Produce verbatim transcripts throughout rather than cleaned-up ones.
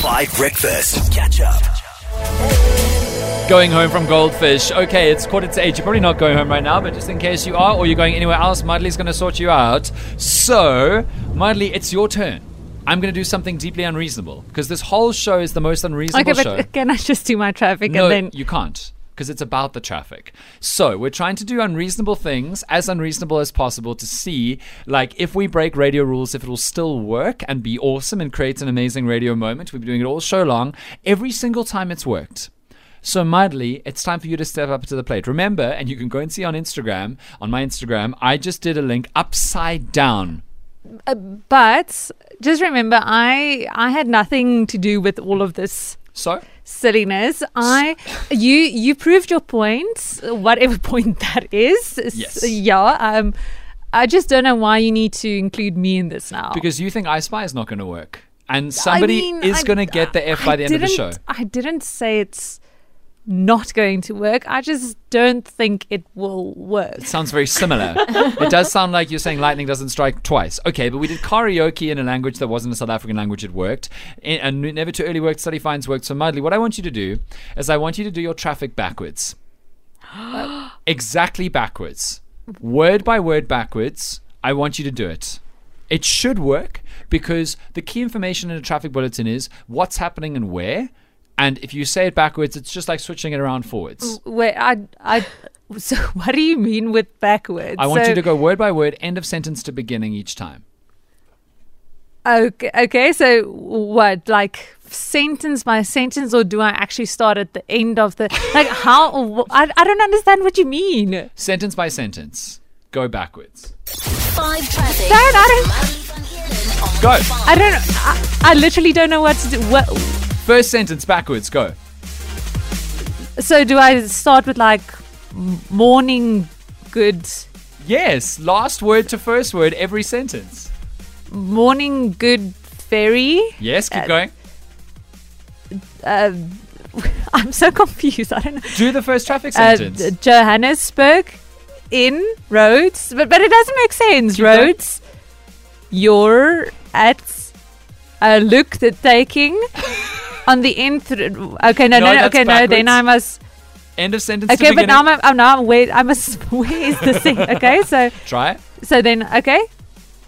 five Breakfast. Catch up. Going home from Goldfish. Okay, it's quarter to eight. You're probably not going home right now, but just in case you are or you're going anywhere else, Marli's going to sort you out. So, Marli, it's your turn. I'm going to do something deeply unreasonable because this whole show is the most unreasonable okay, show. Okay, but can I just do my traffic no, and then... No, you can't. Because it's about the traffic. So we're trying to do unreasonable things, as unreasonable as possible, to see, like, if we break radio rules, if it will still work and be awesome and create an amazing radio moment. We've been doing it all show long. Every single time it's worked. So, Marli, it's time for you to step up to the plate. Remember, and you can go and see on Instagram, on my Instagram, I just did a link upside down. Uh, but just remember, I I had nothing to do with all of this. So? Silliness. I, you, you proved your point, whatever point that is. Yes. Yeah. Um, I just don't know why you need to include me in this now. Because you think I Spy is not going to work, and somebody I mean, is going to get the F I by the end of the show. I didn't say it's not going to work. I just don't think it will work. It sounds very similar. It does sound like you're saying lightning doesn't strike twice. Okay, but we did karaoke in a language that wasn't a South African language. It worked. And never too early worked. Study finds worked. So, Marli, what I want you to do is I want you to do your traffic backwards. Exactly backwards. Word by word backwards. I want you to do it. It should work because the key information in a traffic bulletin is what's happening and where. And if you say it backwards, it's just like switching it around forwards. Wait, I, I, so what do you mean with backwards? I want so, you to go word by word, end of sentence to beginning each time. Okay, okay, so what, like sentence by sentence, or do I actually start at the end of the, like how, I, I don't understand what you mean. Sentence by sentence, go backwards. Five traffic. Don't, I don't. Go. I don't, I, I literally don't know what to do. What, First sentence backwards, go. So do I start with like morning good? Yes, last word to first word every sentence. Morning good ferry? Yes, keep uh, going. Uh, I'm so confused, I don't know. Do the first traffic sentence. Uh, Johannesburg, in, roads, but, but it doesn't make sense, keep roads. Going. You're at a look that taking... On the end, th- okay, no, no, no okay, backwards. no. Then I must end of sentence. Okay, to but now I'm, I'm now I'm where I must. Where is the thing? Okay, so try it. So then, okay,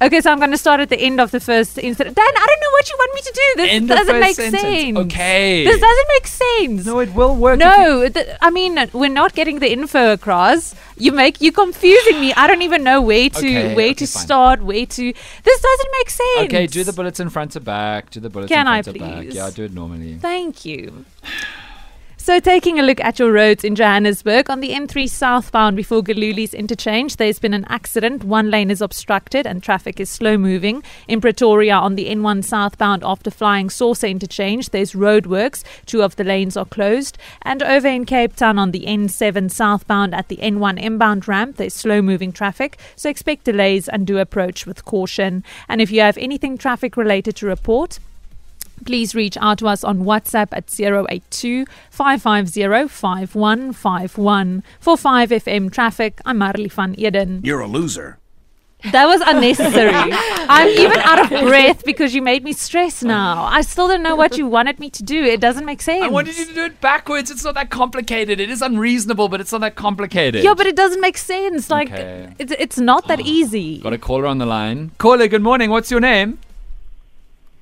okay. So I'm going to start at the end of the first incident. Dan, I don't know what you want me to do. This end doesn't make sentence. sense. Okay, this doesn't make sense. No, it will work. No, you- th- I mean we're not getting the info across. You make you confusing me. I don't even know where to okay, where okay, to fine. start, where to. This doesn't make sense. Okay, do the bullets in front to back. Do the bullets Can in front I to please? back. Yeah, I do it normally. Thank you. So, taking a look at your roads in Johannesburg, on the N three southbound before Galuli's interchange, there's been an accident. One lane is obstructed and traffic is slow moving. In Pretoria, on the N one southbound after Flying Saucer interchange, there's roadworks. Two of the lanes are closed. And over in Cape Town, on the N seven southbound at the N one inbound ramp, there's slow moving traffic. So, expect delays and do approach with caution. And if you have anything traffic related to report, please reach out to us on WhatsApp at zero eight two, five five zero, five one five one. For five F M Traffic, I'm Marli van Ieden. You're a loser. That was unnecessary. I'm even out of breath because you made me stress now. I still don't know what you wanted me to do. It doesn't make sense. I wanted you to do it backwards. It's not that complicated. It is unreasonable, but it's not that complicated. Yeah, but it doesn't make sense. Like, okay. it's, it's not that easy. Got a caller on the line. Caller, good morning. What's your name?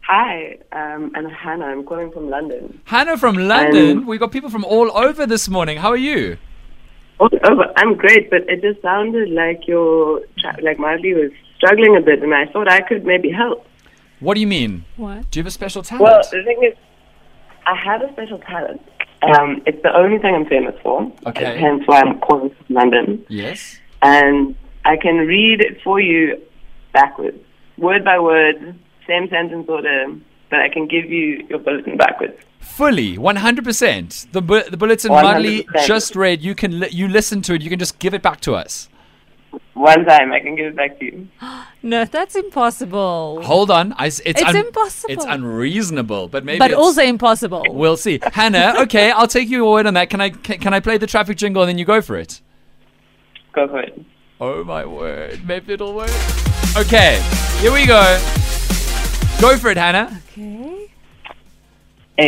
Hi, um, I'm Hannah. I'm calling from London. Hannah from London? Um, we got people from all over this morning. How are you? All over. I'm great, but it just sounded like your, like Marli was struggling a bit, and I thought I could maybe help. What do you mean? What? Do you have a special talent? Well, the thing is, I have a special talent. Um, it's the only thing I'm famous for. Okay. Hence why I'm calling from London. Yes. And I can read it for you backwards, word by word. Same sentence order, but I can give you your bulletin backwards. Fully, one hundred percent. The bu- the bulletin Marli just read, you can li- you listen to it, you can just give it back to us. One time, I can give it back to you. No, that's impossible. Hold on. I, it's it's un- impossible. It's unreasonable, but maybe But it's, also impossible. We'll see. Hannah, okay, I'll take your word on that. Can I can, can I play the traffic jingle and then you go for it? Go for it. Oh, my word. Maybe it'll work. Okay, here we go. Go for it, Hannah. Okay.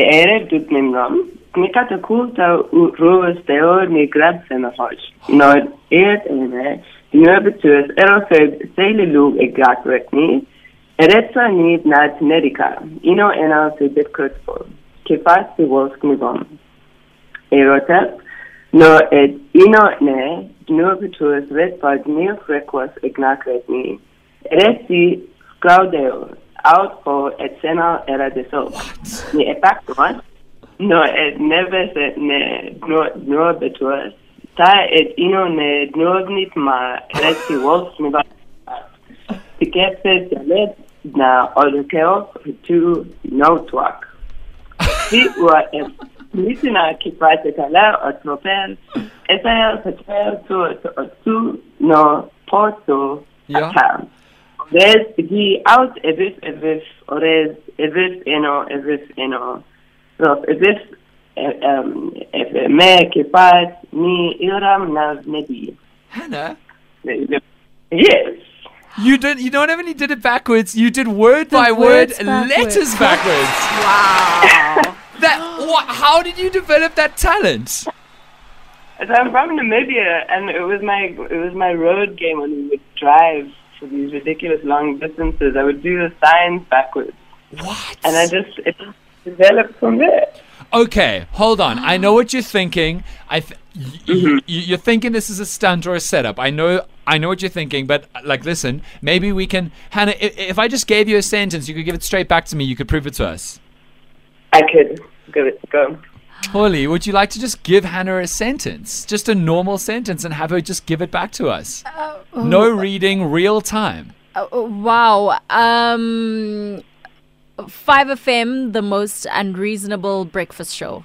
Eerder doet mijn ram. En ik had de koeltouw roos de oor en ik grab zijn huis. Nou, eerder en hij, die nu betuurt, er of het zeele loog ik graag werk niet. Er is dan niet naar het medica. Ino en als het dit kort voor. Kefas de wolk me van. Erotep, nou, het ino en hij, die nu betuurt, werd voor het nieuw rekwes ik graag werk niet. Er is die vrouw de oor. Out for a channel era de so. Ni epak one. No, it never said ne no no betwas. Ta et ino ne no nit ma resti wolf me ba. The cat said let na olukeo to no talk. Si wa em nitina ki pase kala atropen. Esa se to to to no porto. Yeah. There's the out a bit, a bit, or there's a bit, you know, a bit, you know. So, a bit, um, a make a part, me, Iram, now, maybe. Hannah? Yes. You did, you don't even did it backwards. You did word the by word, backwards. Letters backwards. Wow. That, what, how did you develop that talent? So I'm from Namibia, and it was my, it was my road game when we would drive. These ridiculous long distances, I would do the signs backwards. What? And I just, it just developed from there. Okay, hold on. I know what you're thinking. I, th- mm-hmm. y- you're thinking this is a stunt or a setup. I know, I know what you're thinking. But like, listen, maybe we can, Hannah. If, if I just gave you a sentence, you could give it straight back to me. You could prove it to us. I could give it go. Holly, would you like to just give Hannah a sentence, just a normal sentence, and have her just give it back to us? Uh, oh. No reading, real time. Uh, oh, wow. Um, five F M, the most unreasonable breakfast show.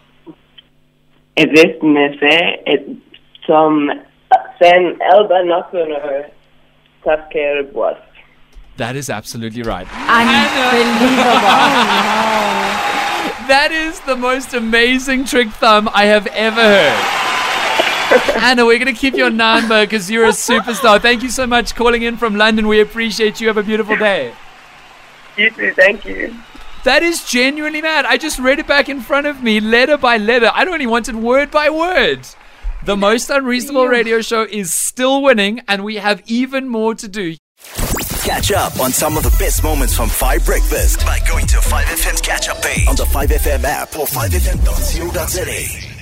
It is Nese. It's some San Elba Nakono Tafkere Boss. That is absolutely right. Unbelievable. Wow. That is the most amazing trick thumb I have ever heard. Hannah, we're going to keep your number because you're a superstar. Thank you so much calling in from London. We appreciate you. Have a beautiful day. You too. Thank you. That is genuinely mad. I just read it back in front of me, letter by letter. I only wanted word by word. The most unreasonable radio show is still winning, and we have even more to do. Catch up on some of the best moments from five Breakfast by going to five F M's catch-up page on the five F M app or five F M dot co dot za.